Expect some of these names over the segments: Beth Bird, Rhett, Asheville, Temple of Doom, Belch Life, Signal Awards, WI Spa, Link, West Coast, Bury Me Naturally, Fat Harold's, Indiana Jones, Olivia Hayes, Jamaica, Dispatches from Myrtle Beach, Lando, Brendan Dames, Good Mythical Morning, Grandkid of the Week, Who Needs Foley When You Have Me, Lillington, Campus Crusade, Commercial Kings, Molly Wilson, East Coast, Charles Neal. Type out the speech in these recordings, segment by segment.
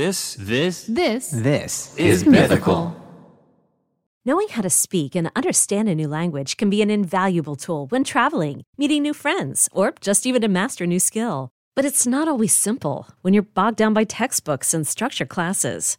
This is mythical. Knowing how to speak and understand a new language can be an invaluable tool when traveling, meeting new friends, or just even to master a new skill. But it's not always simple when you're bogged down by textbooks and structure classes.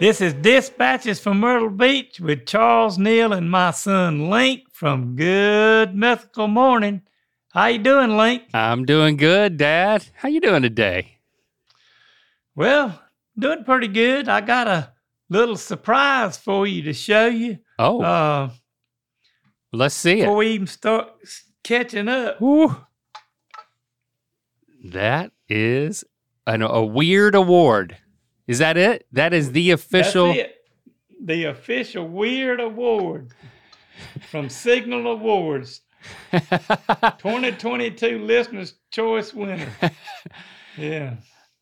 This is Dispatches from Myrtle Beach with Charles Neal and my son Link from Good Mythical Morning. How you doing, Link? I'm doing good, Dad. How you doing today? Well, doing pretty good. I got a little surprise for you to show you. Oh. Let's see it. Before we even start catching up. Ooh. That is a weird award. Is that it? That is the official... That's it. The official Weird Award from Signal Awards. 2022 Listener's Choice winner. Yeah.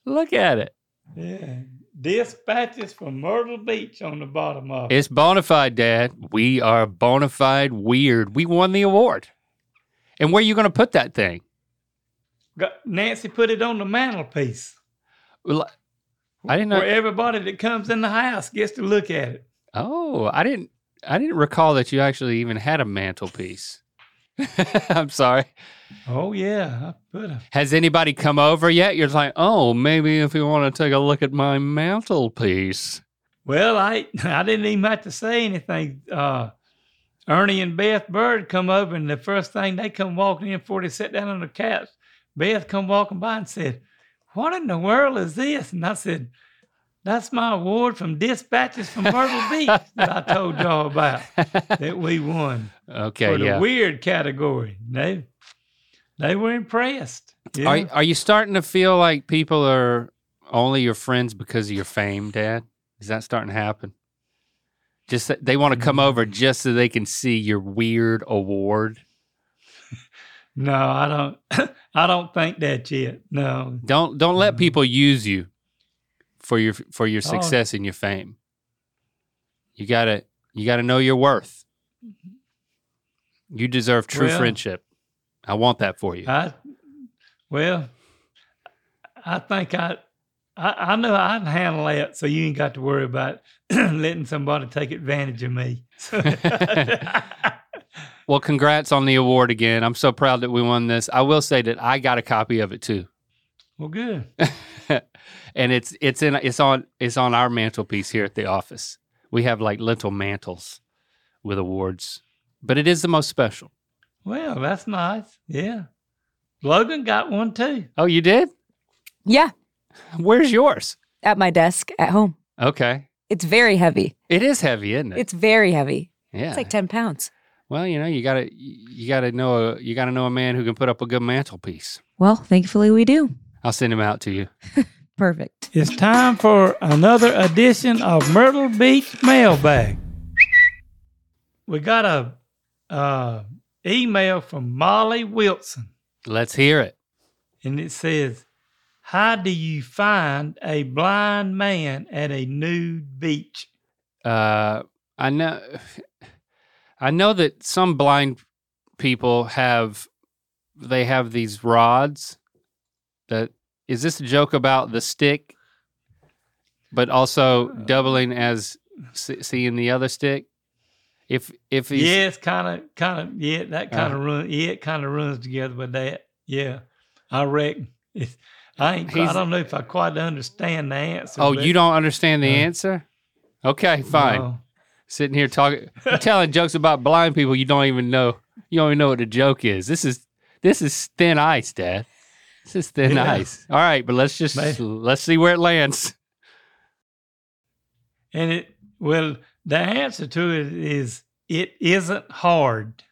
Look at it. Yeah. Dispatches from Myrtle Beach on the bottom of it. It's bona fide, Dad. We are bona fide weird. We won the award. And where are you going to put that thing? Nancy put it on the mantelpiece. Well, I didn't know. Where everybody that comes in the house gets to look at it. Oh, I didn't recall that you actually even had a mantelpiece. I'm sorry. Oh yeah, I put a... Has anybody come over yet? You're like, oh, maybe if you want to take a look at my mantelpiece. Well, I didn't even have to say anything. Ernie and Beth Bird come over, and the first thing they come walking in before they sit down on the couch, Beth come walking by and said, "What in the world is this?" And I said, "That's my award from Dispatches from Myrtle Beach that I told y'all about that we won." Okay, for the weird category. They were impressed. Yeah. Are you starting to feel like people are only your friends because of your fame, Dad? Is that starting to happen? Just they want to come over just so they can see your weird award. No, I don't. I don't think that's it. No. Don't let people use you for your success and your fame. You gotta know your worth. You deserve true friendship. I want that for you. I think I know I can handle that, so you ain't got to worry about letting somebody take advantage of me. Well, congrats on the award again. I'm so proud that we won this. I will say that I got a copy of it too. Well, good. And it's on our mantelpiece here at the office. We have like lentil mantles with awards, but it is the most special. Well, that's nice. Yeah. Logan got one too. Oh, you did? Yeah. Where's yours? At my desk at home. Okay. It's very heavy. It is heavy, isn't it? It's very heavy. Yeah. It's like 10 pounds. Well, you know, you gotta know a man who can put up a good mantelpiece. Well, thankfully we do. I'll send him out to you. Perfect. It's time for another edition of Myrtle Beach Mailbag. We got a email from Molly Wilson. Let's hear it. And it says, "How do you find a blind man at a nude beach?" I know that some blind people have these rods. Is this a joke about the stick, but also doubling as seeing the other stick? If he's, yeah, it's kind of yeah, that kind of runs. Yeah, it kind of runs together with that. Yeah, I reckon. I don't know if I quite understand the answer. Oh, you don't understand the answer? Okay, fine. No. sitting here talking, telling jokes about blind people you don't even know. You don't even know what the joke is. This is thin ice, Dad. This is thin ice. All right, but let's see where it lands. And the answer to it is it isn't hard.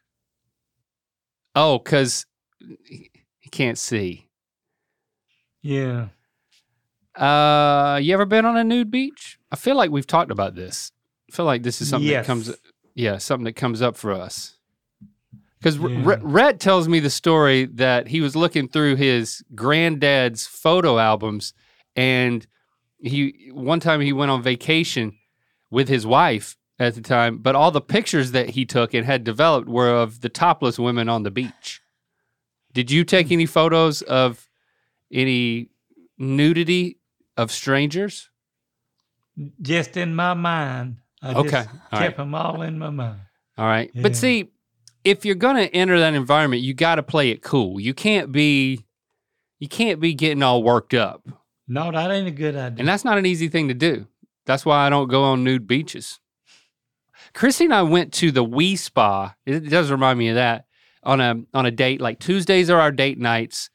Oh, because he can't see. Yeah. You ever been on a nude beach? I feel like we've talked about this. I feel like this is something that comes up. Yeah, something that comes up for us. Because Rhett tells me the story that he was looking through his granddad's photo albums, and one time he went on vacation with his wife at the time, but all the pictures that he took and had developed were of the topless women on the beach. Did you take any photos of any nudity of strangers? Just in my mind. I kept them all in my mind. All right. Yeah. But see, if you're going to enter that environment, you got to play it cool. You can't be getting all worked up. No, that ain't a good idea. And that's not an easy thing to do. That's why I don't go on nude beaches. Chrissy and I went to the WI Spa. It does remind me of that. On a date, like Tuesdays are our date nights.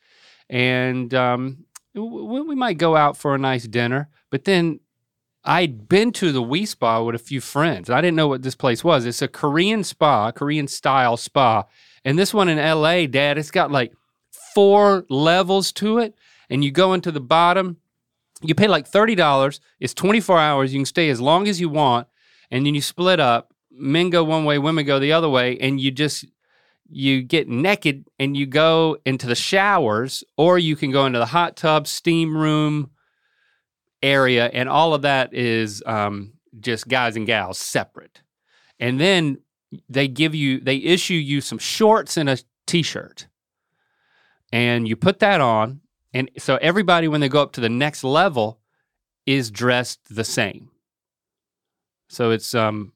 And we might go out for a nice dinner, but then I'd been to the WI Spa with a few friends. I didn't know what this place was. It's a Korean spa, Korean-style spa. And this one in L.A., Dad, it's got like 4 levels to it. And you go into the bottom. You pay like $30. It's 24 hours. You can stay as long as you want. And then you split up. Men go one way, women go the other way. And you get naked and you go into the showers, or you can go into the hot tub, steam room area, and all of that is just guys and gals separate. And then they issue you some shorts and a t-shirt. And you put that on, and so everybody, when they go up to the next level, is dressed the same. So it's an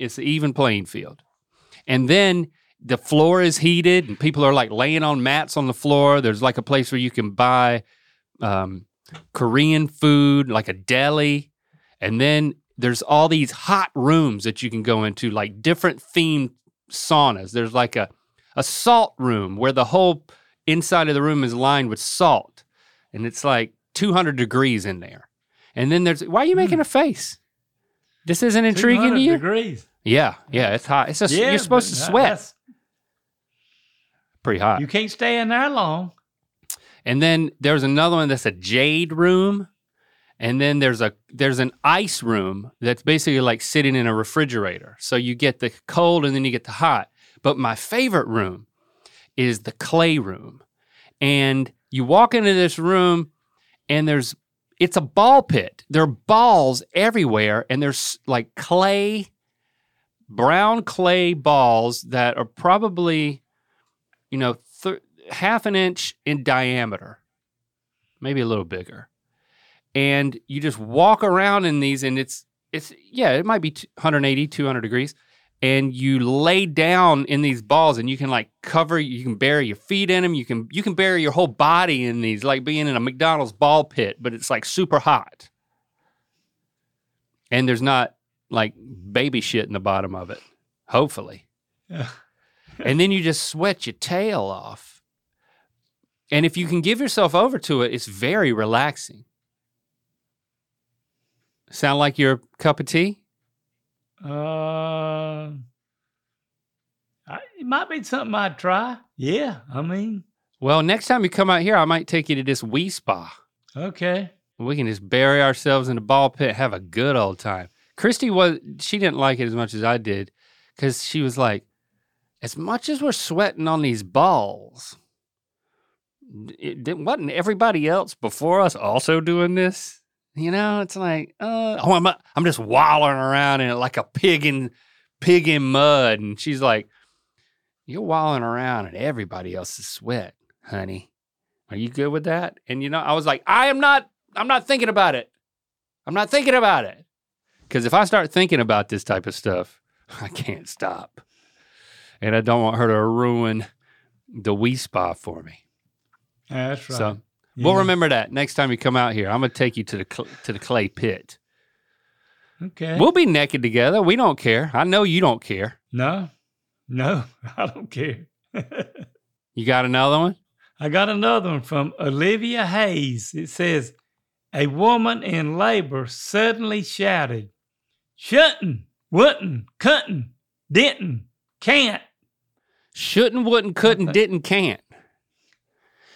even playing field. And then the floor is heated, and people are like laying on mats on the floor. There's like a place where you can buy Korean food, like a deli. And then there's all these hot rooms that you can go into, like different themed saunas. There's like a salt room where the whole inside of the room is lined with salt. And it's like 200 degrees in there. And then why are you making a face? This isn't intriguing to you? 200 degrees. Yeah, it's hot. You're supposed to sweat. Pretty hot. You can't stay in there long. And then there's another one that's a jade room. And then there's an ice room that's basically like sitting in a refrigerator. So you get the cold and then you get the hot. But my favorite room is the clay room. And you walk into this room and it's a ball pit. There are balls everywhere, and there's like brown clay balls that are probably, half an inch in diameter, maybe a little bigger. And you just walk around in these, and it might be 180, 200 degrees. And you lay down in these balls, and you can like you can bury your feet in them. You can bury your whole body in these, like being in a McDonald's ball pit, but it's like super hot. And there's not like baby shit in the bottom of it, hopefully. Yeah. And then you just sweat your tail off. And if you can give yourself over to it, it's very relaxing. Sound like your cup of tea? It might be something I'd try. Yeah, Well, next time you come out here, I might take you to this WI Spa. Okay. We can just bury ourselves in the ball pit, have a good old time. Christy she didn't like it as much as I did, because she was like, as much as we're sweating on these balls, wasn't everybody else before us also doing this? It's like, I'm just wallowing around in it like a pig in mud. And she's like, you're wallowing around in everybody else's sweat, honey. Are you good with that? And I was like, I'm not thinking about it. I'm not thinking about it. Because if I start thinking about this type of stuff, I can't stop. And I don't want her to ruin the WI Spa for me. Yeah, that's right. So yeah. We'll remember that next time you come out here. I'm gonna take you to the clay pit. Okay. We'll be naked together. We don't care. I know you don't care. No, I don't care. You got another one? I got another one from Olivia Hayes. It says, a woman in labor suddenly shouted, shouldn't, wouldn't, couldn't, didn't, can't. Shouldn't, wouldn't, couldn't, didn't, can't.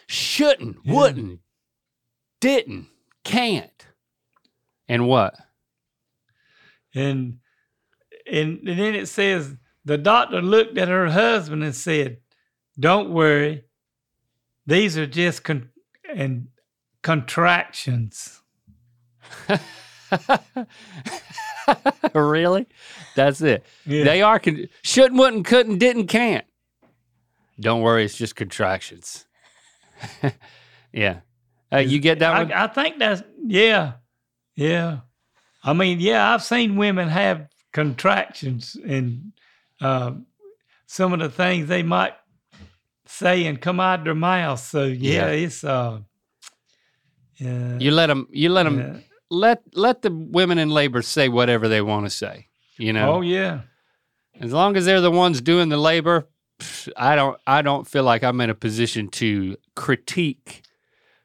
Shouldn't, wouldn't, didn't, can't. And what? And then it says, the doctor looked at her husband and said, don't worry. These are just contractions. Really? That's it. Yeah. They are shouldn't, wouldn't, couldn't, didn't, can't. Don't worry, it's just contractions. Yeah. You get that one? I think that's, yeah. I mean, yeah, I've seen women have contractions and some of the things they might say and come out of their mouth. So it's You let them. Yeah. Let the women in labor say whatever they want to say. You know. Oh yeah. As long as they're the ones doing the labor, I don't feel like I'm in a position to critique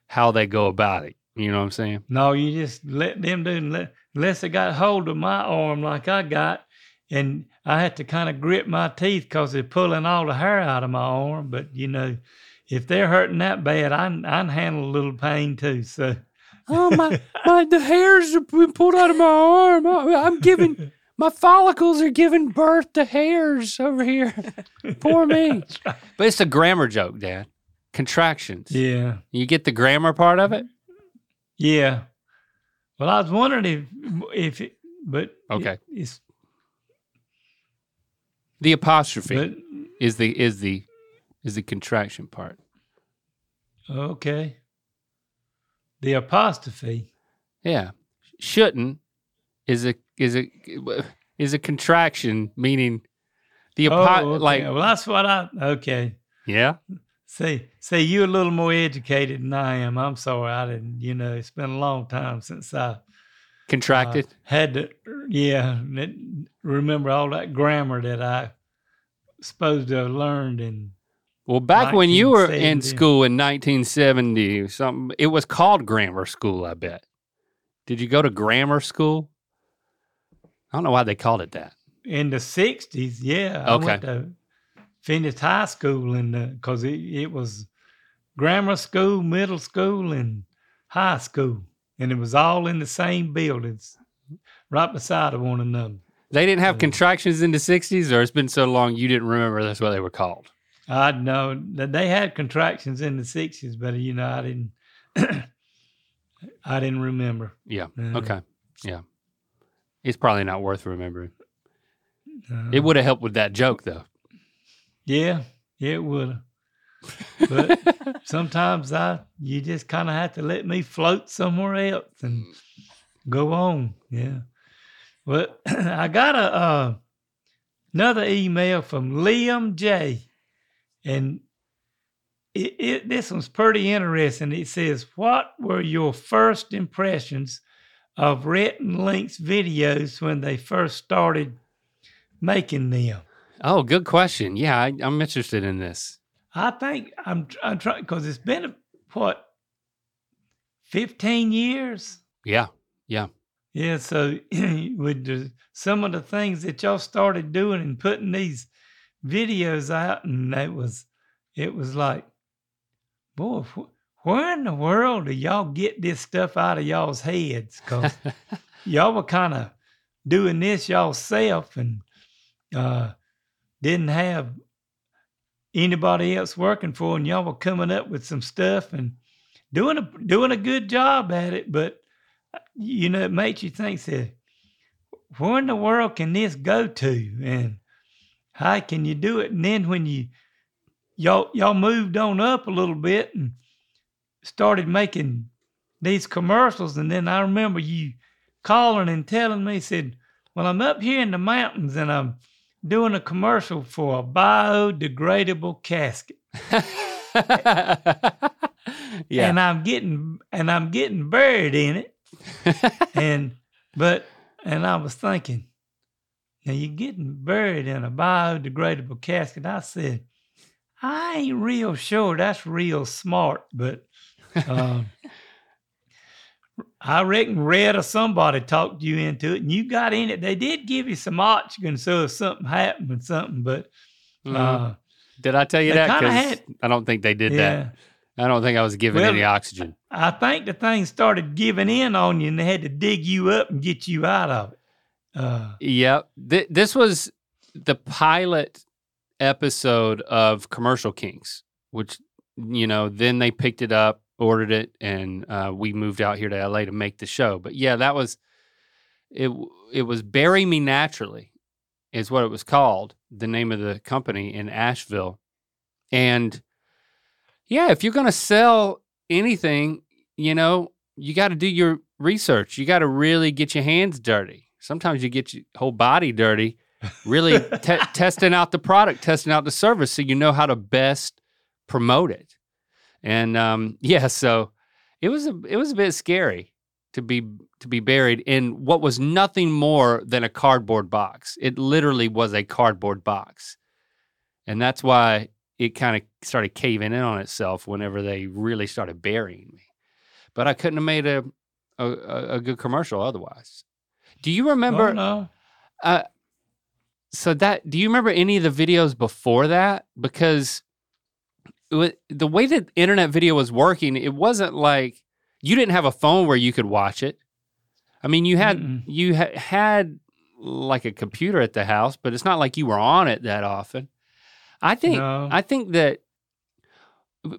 how they go about it. You know what I'm saying? No, you just let them do. Unless they got hold of my arm like I got, and I had to kind of grit my teeth because they're pulling all the hair out of my arm. But you know, if they're hurting that bad, I can handle a little pain too. So, oh my, the hairs are being pulled out of my arm. My follicles are giving birth to hairs over here. Poor me. But it's a grammar joke, Dad. Contractions. Yeah. You get the grammar part of it? Yeah. Well, I was wondering if it's the apostrophe is the contraction part. Okay. The apostrophe. Yeah. Shouldn't is a contraction meaning the well, that's what okay. Yeah. See, you're a little more educated than I am. I'm sorry, I didn't. You know, it's been a long time since I contracted. Had to, remember all that grammar that I supposed to have learned. And well, back when you were in school in 1970 or something, it was called grammar school. I bet. Did you go to grammar school? I don't know why they called it that. In the 60s, yeah. Okay. Finished high school because it was grammar school, middle school, and high school. And it was all in the same buildings, right beside one another. They didn't have contractions in the 60s, or it's been so long you didn't remember that's what they were called? I know. They had contractions in the 60s, but, you know, I didn't remember. Yeah, okay, yeah. It's probably not worth remembering. It would have helped with that joke, though. Yeah, it would have. But sometimes you just kind of have to let me float somewhere else and go on. Yeah. Well, I got another email from Liam J. And this one's pretty interesting. It says, what were your first impressions of Rhett and Link's videos when they first started making them? Oh, good question. Yeah, I'm interested in this. I think I'm trying because it's been 15 years. Yeah. So with some of the things that y'all started doing and putting these videos out, and it was like, boy, where in the world do y'all get this stuff out of y'all's heads? Because y'all were kind of doing this y'allself and. Didn't have anybody else working for, and y'all were coming up with some stuff and doing a good job at it. But you know, it makes you think, say, where in the world can this go to, and how can you do it? And then when y'all moved on up a little bit and started making these commercials, and then I remember you calling and telling me, said, "Well, I'm up here in the mountains, and I'm." Doing a commercial for a biodegradable casket. Yeah. And I'm getting buried in it. and but And I was thinking, now you're getting buried in a biodegradable casket. I said, I ain't real sure that's real smart, but I reckon Rhett or somebody talked you into it, and you got in it. They did give you some options, so if something happened or something, but... did I tell you that? Because I don't think they did that. I don't think I was given any oxygen. I think the thing started giving in on you, and they had to dig you up and get you out of it. This was the pilot episode of Commercial Kings, which, you know, then they picked it up, ordered it, and we moved out here to LA to make the show. But yeah, that was, it was Bury Me Naturally is what it was called, the name of the company in Asheville. And yeah, if you're going to sell anything, you know, you got to do your research. You got to really get your hands dirty. Sometimes you get your whole body dirty, really testing out the product, testing out the service, so you know how to best promote it. And so it was a bit scary to be buried in what was nothing more than a cardboard box. It literally was a cardboard box. And that's why it kind of started caving in on itself whenever they really started burying me. But I couldn't have made a good commercial otherwise. Do you remember? Oh, no. Do you remember any of the videos before that? Because the way that internet video was working, it wasn't like you didn't have a phone where you could watch it. I mean, you had had like a computer at the house, but it's not like you were on it that often. I think that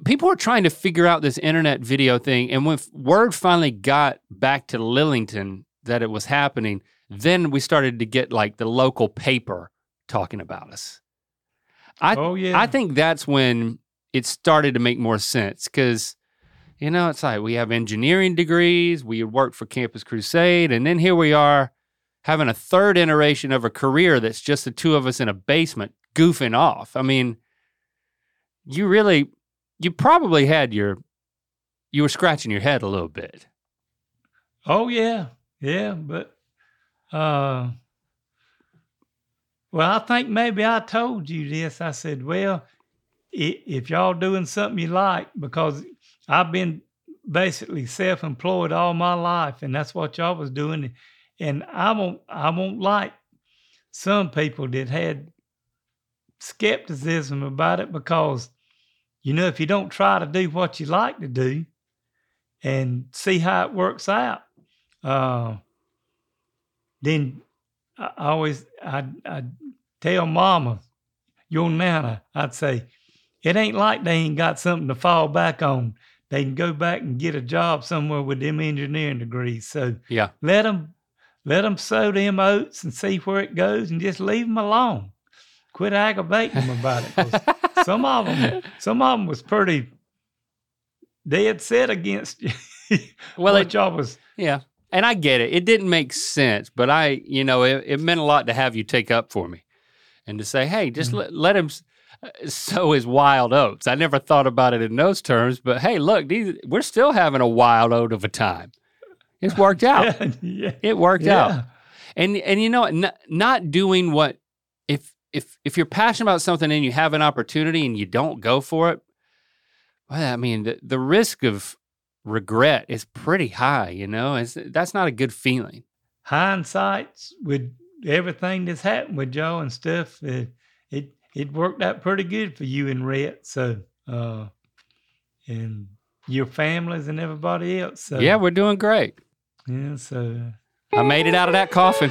people were trying to figure out this internet video thing, and when word finally got back to Lillington that it was happening, then we started to get like the local paper talking about us. I think that's when it started to make more sense, because, you know, it's like we have engineering degrees, we worked for Campus Crusade, and then here we are having a third iteration of a career that's just the two of us in a basement goofing off. I mean, you probably had you were scratching your head a little bit. Oh, yeah. Yeah, but, I think maybe I told you this. I said, well, if y'all doing something you like, because I've been basically self-employed all my life, and that's what y'all was doing. And I won't like some people that had skepticism about it, because, you know, if you don't try to do what you like to do and see how it works out, then I tell Mama, your Nana, I'd say, it ain't like they ain't got something to fall back on. They can go back and get a job somewhere with them engineering degrees. So yeah, let them sow them oats and see where it goes, and just leave them alone. Quit aggravating them about it. Some of them was pretty dead set against what y'all was. Yeah, and I get it. It didn't make sense, but it meant a lot to have you take up for me and to say, hey, just let him sow his wild oats. I never thought about it in those terms, but hey, look, we're still having a wild oat of a time. It's worked out. Yeah. It worked out. And you know, not doing what, if you're passionate about something and you have an opportunity and you don't go for it, well, I mean, the risk of regret is pretty high, you know? That's not a good feeling. Hindsight with everything that's happened with y'all and stuff, it worked out pretty good for you and Rhett, so, and your families and everybody else. So. Yeah, we're doing great. Yeah, so. I made it out of that coffin.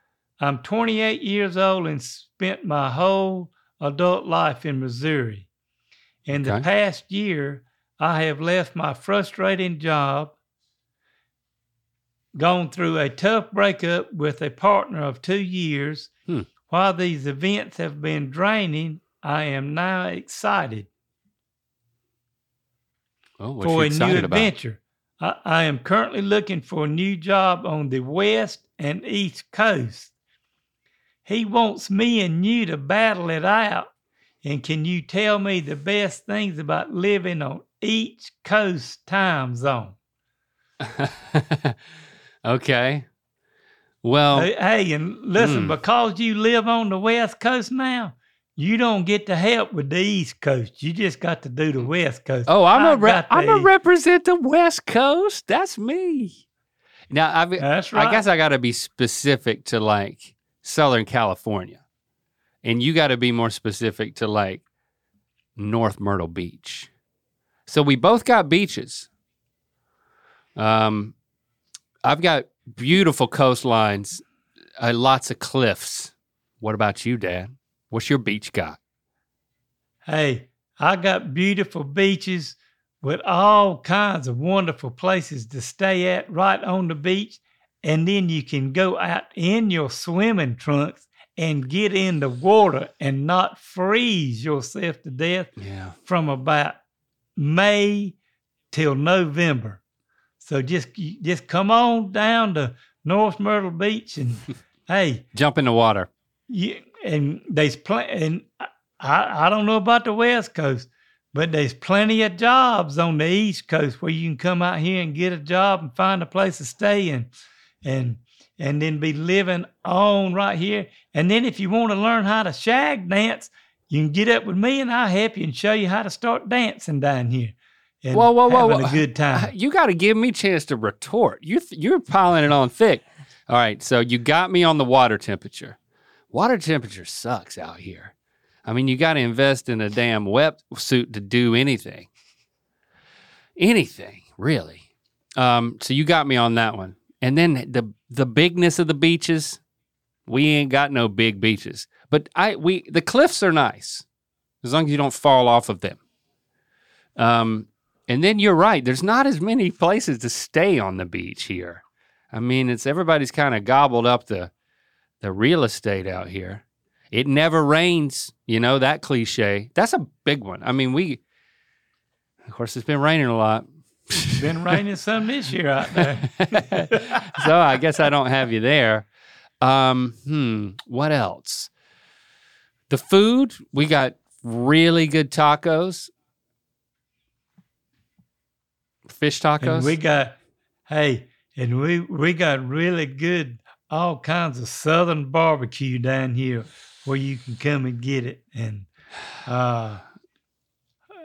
I'm 28 years old and spent my whole adult life in Missouri. In the past year, I have left my frustrating job, gone through a tough breakup with a partner of 2 years. While these events have been draining, I am now excited for a new adventure. I am currently looking for a new job on the West and East Coast. He wants me and you to battle it out. And can you tell me the best things about living on each coast time zone? Okay. Well. Hey, and listen, because you live on the West Coast now, you don't get to help with the East Coast. You just got to do the West Coast. Oh, I'm going to represent the West Coast. That's me. Now, that's right. I guess I got to be specific to like Southern California, and you got to be more specific to like North Myrtle Beach. So we both got beaches. I've got beautiful coastlines, lots of cliffs. What about you, Dad? What's your beach got? Hey, I got beautiful beaches with all kinds of wonderful places to stay at right on the beach. And then you can go out in your swimming trunks and get in the water and not freeze yourself to death from about May till November. So just come on down to North Myrtle Beach and hey, jump in the water. I don't know about the West Coast, but there's plenty of jobs on the East Coast where you can come out here and get a job and find a place to stay in. And then be living on right here. And then if you want to learn how to shag dance, you can get up with me and I'll help you and show you how to start dancing down here. And having a good time. You got to give me a chance to retort. You're piling it on thick. All right, so you got me on the water temperature. Water temperature sucks out here. I mean, you got to invest in a damn wetsuit to do anything. Anything, really. So you got me on that one. And then the bigness of the beaches, we ain't got no big beaches. But the cliffs are nice, as long as you don't fall off of them. And then you're right, there's not as many places to stay on the beach here. I mean, everybody's kind of gobbled up the real estate out here. It never rains, you know, that cliche. That's a big one. I mean, of course, it's been raining a lot. It's been raining some this year out there. So I guess I don't have you there. What else? The food, we got really good tacos. Fish tacos. And we got really good, all kinds of Southern barbecue down here where you can come and get it. And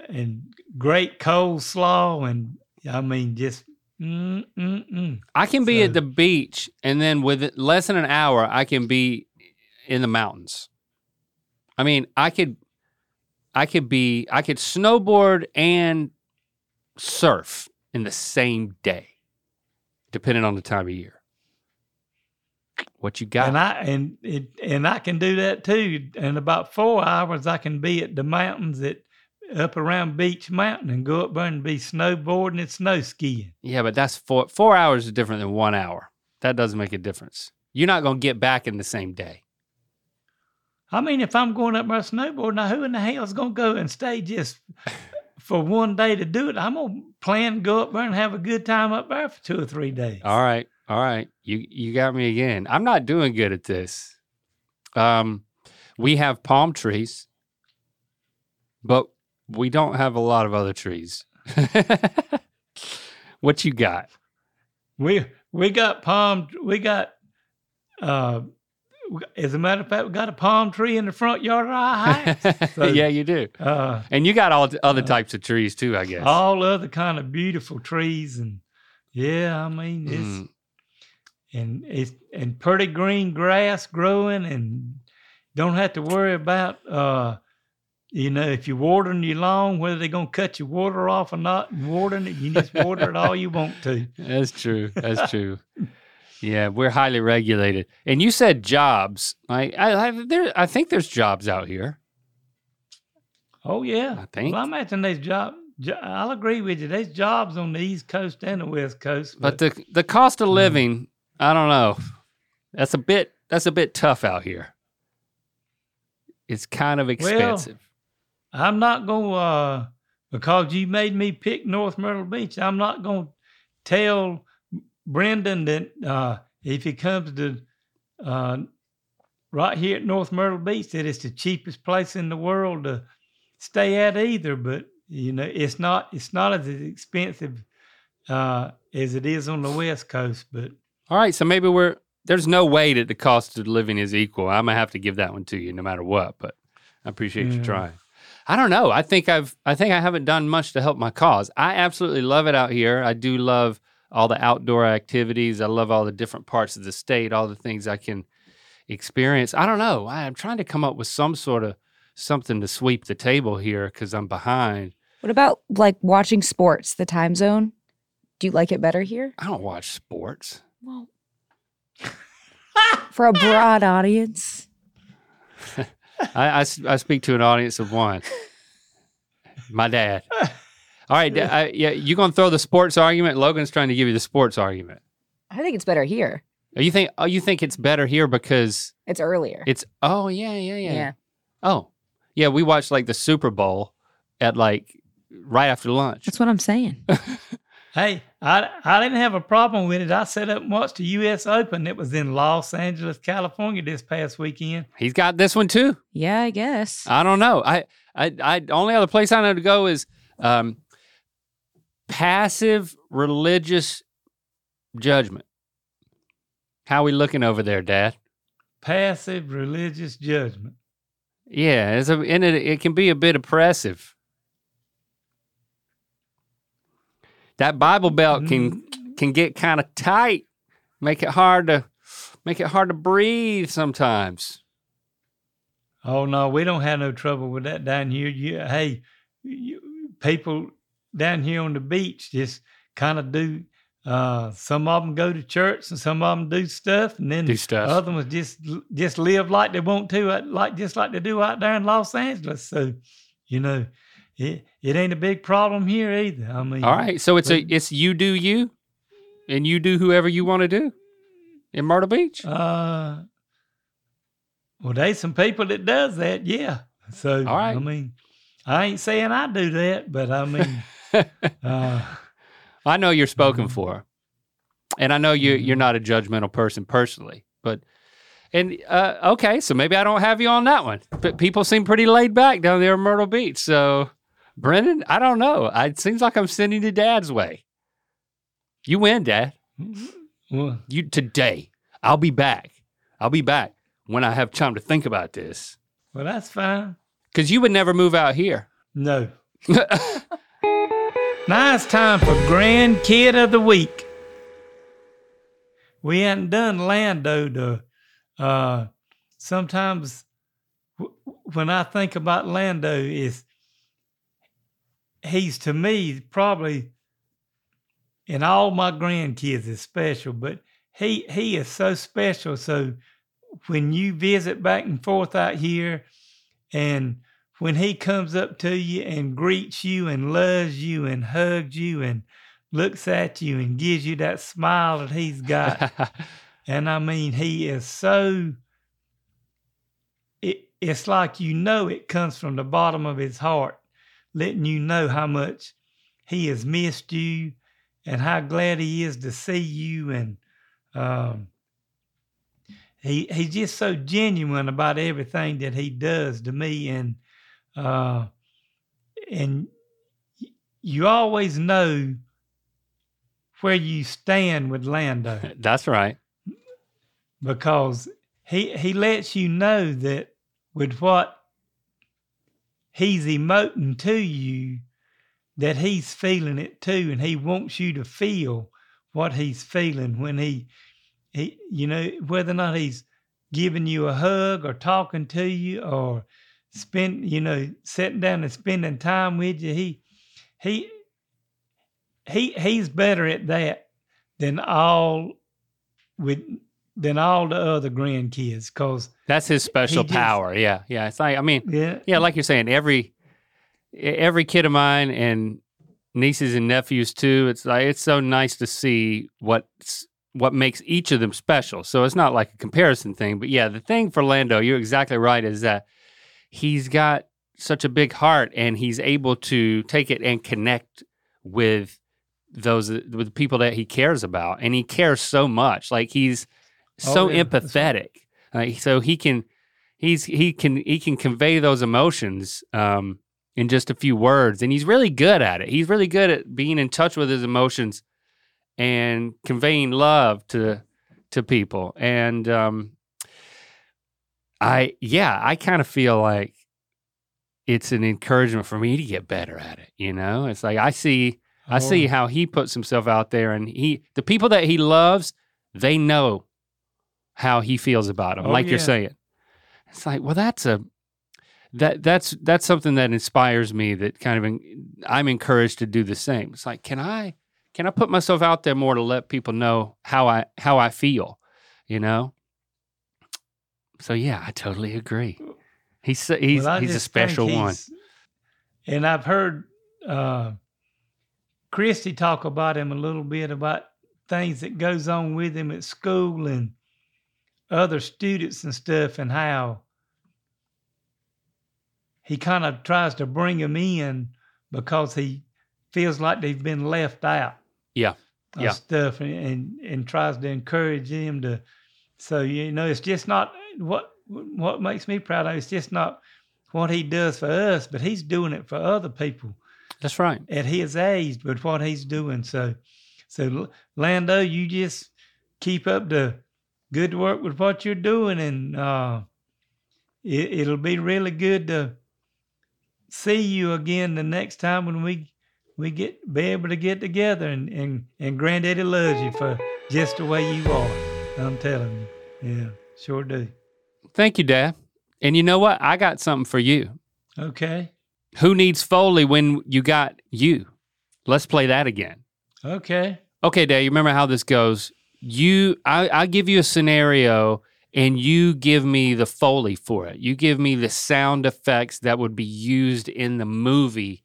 and great coleslaw, and I mean, just I can be at the beach, and then with less than an hour, I can be in the mountains. I mean, I could snowboard and surf in the same day, depending on the time of year. What you got? And I can do that too. In about 4 hours, I can be at the mountains up around Beach Mountain and go up there and be snowboarding and snow skiing. Yeah, but that's four hours is different than 1 hour. That doesn't make a difference. You're not going to get back in the same day. I mean, if I'm going up there snowboarding, now who in the hell is going to go and stay just for one day to do it? I'm going to plan to go up there and have a good time up there for 2 or 3 days. All right. You got me again. I'm not doing good at this. We have palm trees, but we don't have a lot of other trees. What you got? We got as a matter of fact, we got a palm tree in the front yard of our house. So, yeah, you do. And you got all other types of trees too, I guess. All other kind of beautiful trees, and yeah, I mean it's and it's and pretty green grass growing, and don't have to worry about if you're watering your lawn, whether they're gonna cut your water off or not. Watering it, you just water it all you want to. That's true. Yeah, we're highly regulated. And you said jobs. I think there's jobs out here. Oh, yeah. I think. Well, I imagine there's jobs. I'll agree with you. There's jobs on the East Coast and the West Coast. But the cost of living, I don't know. That's a bit tough out here. It's kind of expensive. Well, I'm not going to, because you made me pick North Myrtle Beach, I'm not going to tell Brendan that if he comes to right here at North Myrtle Beach, that it's the cheapest place in the world to stay at either. But it's not as expensive as it is on the West Coast. But all right, so maybe there's no way that the cost of living is equal. I'm gonna have to give that one to you, no matter what. But I appreciate you trying. I don't know. I think I haven't done much to help my cause. I absolutely love it out here. I do love all the outdoor activities. I love all the different parts of the state, all the things I can experience. I don't know. I'm trying to come up with some sort of something to sweep the table here because I'm behind. What about like watching sports, the time zone? Do you like it better here? I don't watch sports. Well, for a broad audience. I speak to an audience of one. My dad. All right, you gonna throw the sports argument? Logan's trying to give you the sports argument. I think it's better here. You think it's better here because it's earlier. Yeah. Oh, yeah. We watched like the Super Bowl at like right after lunch. That's what I'm saying. Hey, I didn't have a problem with it. I sat up and watched the U.S. Open. It was in Los Angeles, California this past weekend. He's got this one too. Yeah, I guess. I don't know. I only other place I know to go is passive religious judgment. How we looking over there, Dad? Passive religious judgment. Yeah, it can be a bit oppressive. That Bible belt can get kind of tight, make it hard to breathe sometimes. Oh no, we don't have no trouble with that down here. People down here on the beach just kind of do, some of them go to church and some of them do stuff. And then other ones just live like they want to, like they do out there in Los Angeles. So, it ain't a big problem here either. I mean, all right. So it's you do you and you do whoever you want to do in Myrtle Beach. Well, there's some people that does that. Yeah. So, all right. I mean, I ain't saying I do that, but I mean, I know you're spoken for, and I know you're not a judgmental person personally. But okay, so maybe I don't have you on that one. But people seem pretty laid back down there in Myrtle Beach. So, Brendan, I don't know. It seems like I'm sending you Dad's way. You win, Dad. Well, today. I'll be back when I have time to think about this. Well, that's fine. Because you would never move out here. No. Now it's time for Grandkid of the Week. We hadn't done Lando. Sometimes when I think about Lando, he's to me probably, and all my grandkids is special, but he is so special. So when you visit back and forth out here, and when he comes up to you and greets you and loves you and hugs you and looks at you and gives you that smile that he's got. And I mean, he is so, it's like, you know, it comes from the bottom of his heart, letting you know how much he has missed you and how glad he is to see you. And he's just so genuine about everything that he does to me. And you always know where you stand with Lando. That's right. Because he lets you know that with what he's emoting to you, that he's feeling it too, and he wants you to feel what he's feeling when he you know, whether or not he's giving you a hug or talking to you or sitting down and spending time with you. He's better at that than all the other grandkids, because that's his special power. Yeah. It's like, I mean, yeah, like you're saying, every kid of mine and nieces and nephews too. It's like, it's so nice to see what makes each of them special. So it's not like a comparison thing, but yeah, the thing for Lando, you're exactly right, is that he's got such a big heart, and he's able to take it and connect with people that he cares about, and he cares so much. Like, he's so empathetic, like, so he can convey those emotions in just a few words, and he's really good at it. He's really good at being in touch with his emotions and conveying love to people. And I kind of feel like it's an encouragement for me to get better at it, you know? It's like, I see how he puts himself out there, and the people that he loves, they know how he feels about them, you're saying. It's like, well, that's something that inspires me, that kind of, I'm encouraged to do the same. It's like, can I put myself out there more to let people know how I feel, you know? So yeah, I totally agree. He's a special one. And I've heard Christy talk about him a little bit, about things that goes on with him at school and other students and stuff, and how he kind of tries to bring them in because he feels like they've been left out. Yeah, yeah. Stuff, and tries to encourage them to. So, you know, it's just not what makes me proud of. It's just not what he does for us, but he's doing it for other people. That's right. At his age, with what he's doing. So Lando, you just keep up the good work with what you're doing, and it'll be really good to see you again the next time when we be able to get together. And Granddaddy loves you for just the way you are. I'm telling you. Yeah, sure do. Thank you, Dad. And you know what? I got something for you. Okay. Who needs Foley when you got you? Let's play that again. Okay. Okay, Dad, you remember how this goes. I give you a scenario, and you give me the Foley for it. You give me the sound effects that would be used in the movie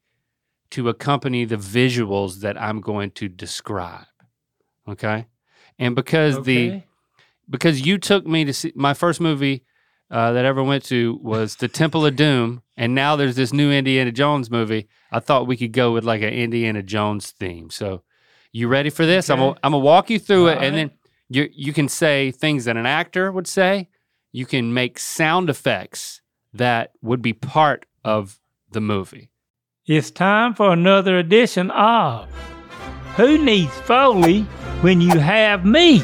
to accompany the visuals that I'm going to describe. Okay? And because you took me to see, my first movie that I ever went to was The Temple of Doom, and now there's this new Indiana Jones movie. I thought we could go with like an Indiana Jones theme. So you ready for this? Okay. I'm gonna walk you through it, and then you can say things that an actor would say. You can make sound effects that would be part of the movie. It's time for another edition of Who Needs Foley When You Have Me?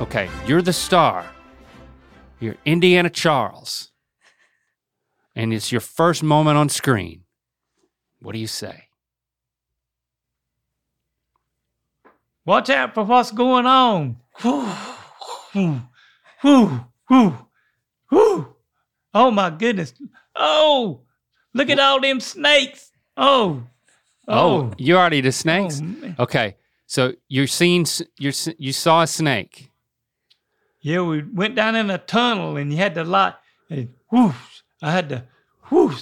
Okay, you're the star. You're Indiana Charles. And it's your first moment on screen. What do you say? Watch out for what's going on. Oh, my goodness. Oh, look at all them snakes. Oh, you already the snakes? Oh, okay, so you saw a snake. Yeah, we went down in a tunnel, and you had to I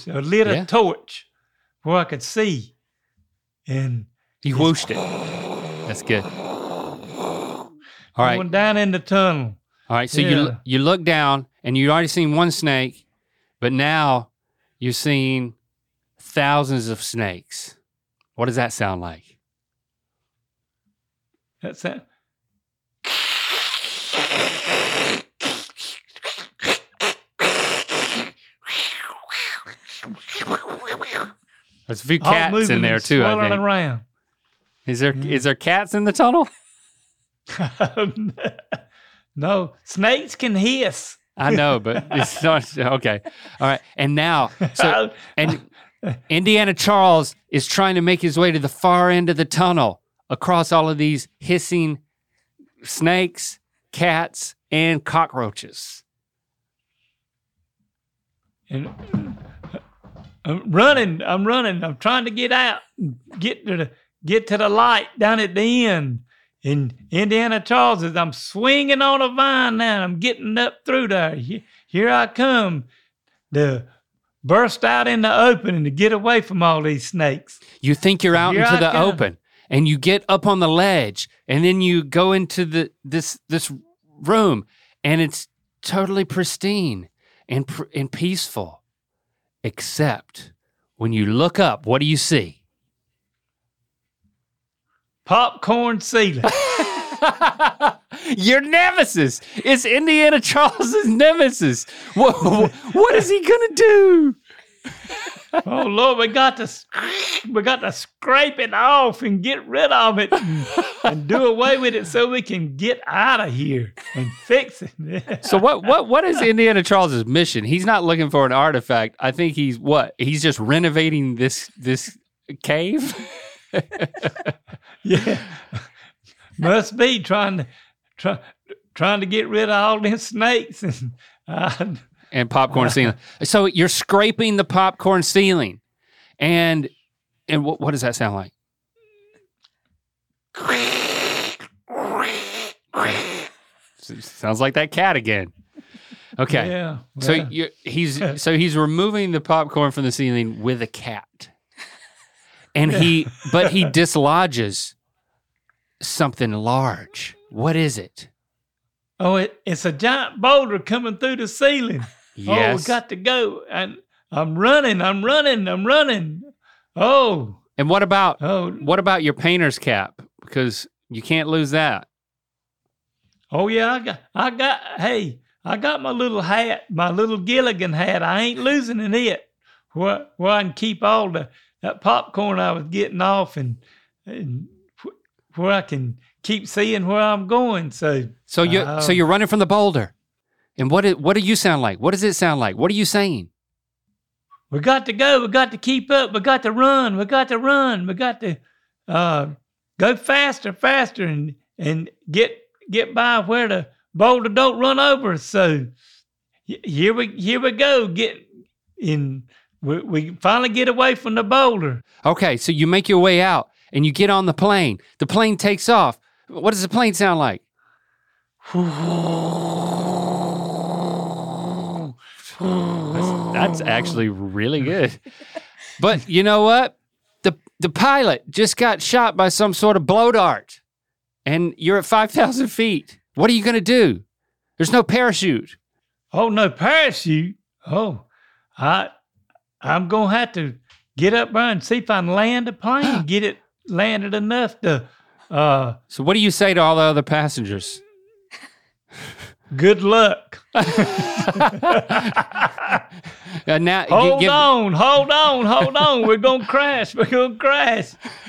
lit a torch where I could see. And you whooshed it. That's good. All right. Going down in the tunnel. All right, so you look down, and you'd already seen one snake, but now you're seeing thousands of snakes. What does that sound like? That's it. There's a few cats in there too, I think. Around. Is there cats in the tunnel? No, snakes can hiss. I know, but it's not okay. All right, and now Indiana Charles is trying to make his way to the far end of the tunnel across all of these hissing snakes, cats, and cockroaches. And I'm running. I'm trying to get out, get to the light down at the end. And Indiana Charles is, I'm swinging on a vine now. I'm getting up through there. Here I come. Burst out in the open and to get away from all these snakes. You think you're out into the open, and you get up on the ledge, and then you go into this room, and it's totally pristine and peaceful. Except when you look up, what do you see? Popcorn ceiling. Your nemesis. It's Indiana Charles's nemesis. What is he gonna do? Oh Lord, we got to scrape it off and get rid of it and do away with it so we can get out of here and fix it. So what is Indiana Charles's mission? He's not looking for an artifact. I think he's what? He's just renovating this cave. Yeah. Must be trying to get rid of all them snakes and popcorn ceiling. So you're scraping the popcorn ceiling, and what does that sound like? Sounds like that cat again. Okay. Yeah. Well. So he's removing the popcorn from the ceiling with a cat, and he dislodges something large. What is it? Oh, it's a giant boulder coming through the ceiling. Yes. Oh, we got to go. And I'm running. Oh. And what about your painter's cap? Because you can't lose that. Oh yeah, I got my little hat, my little Gilligan hat. I ain't losing in it. Where I can keep all that popcorn I was getting off and where I can keep seeing where I'm going. So you're running from the boulder. And what do you sound like? What does it sound like? What are you saying? We got to go. We got to keep up. We got to run. We got to run. We got to go faster and get by where the boulder don't run over. So here we go. Get in. We finally get away from the boulder. Okay, so you make your way out. And you get on the plane. The plane takes off. What does the plane sound like? That's actually really good. But you know what? The pilot just got shot by some sort of blow dart. And you're at 5,000 feet. What are you going to do? There's no parachute. Oh, no parachute? Oh, I'm going to have to get up there and see if I can land the plane, get it landed enough to... So what do you say to all the other passengers? Good luck. Now, hold on. We're going to crash.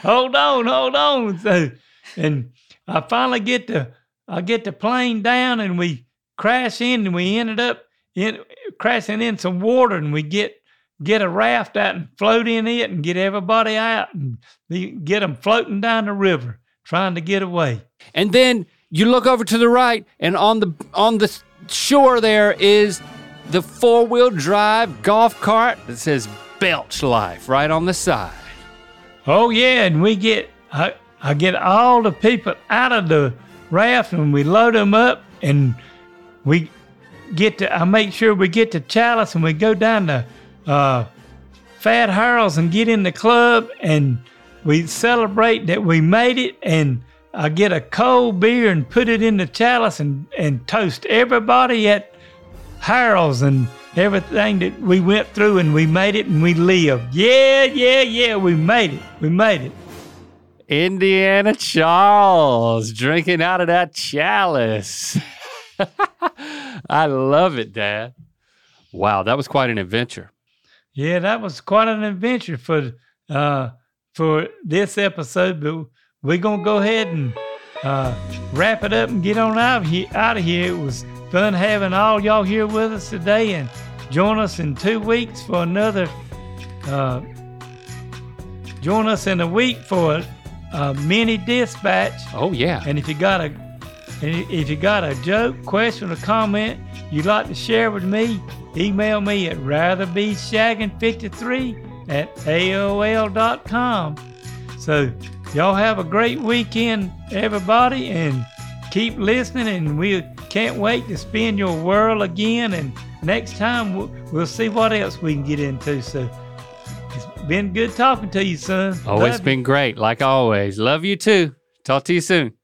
Hold on. So, and I finally get the plane down and we crash in and we ended up crashing in some water and we get get a raft out and float in it and get everybody out and get them floating down the river trying to get away. And then you look over to the right, and on the shore there is the four-wheel drive golf cart that says Belch Life right on the side. Oh yeah, and we get, I get all the people out of the raft and we load them up and we get to, I make sure we get to Chalice and we go down to Fat Harold's and get in the club and we celebrate that we made it, and I get a cold beer and put it in the Chalice and toast everybody at Harold's and everything that we went through, and we made it and we lived. Yeah, we made it. Indiana Charles drinking out of that chalice. I love it, Dad. Wow, that was quite an adventure. Yeah, that was quite an adventure for this episode, but we're going to go ahead and wrap it up and get on out of here. It was fun having all y'all here with us today, and join us in a week for a mini dispatch. Oh yeah! And if you got a joke, question, or comment you'd like to share with me, email me at ratherbeshaggin53@aol.com. So y'all have a great weekend, everybody, and keep listening, and we can't wait to spin your world again, and next time we'll see what else we can get into. So it's been good talking to you, son. Oh, it's been great, like always. Love you too. Talk to you soon.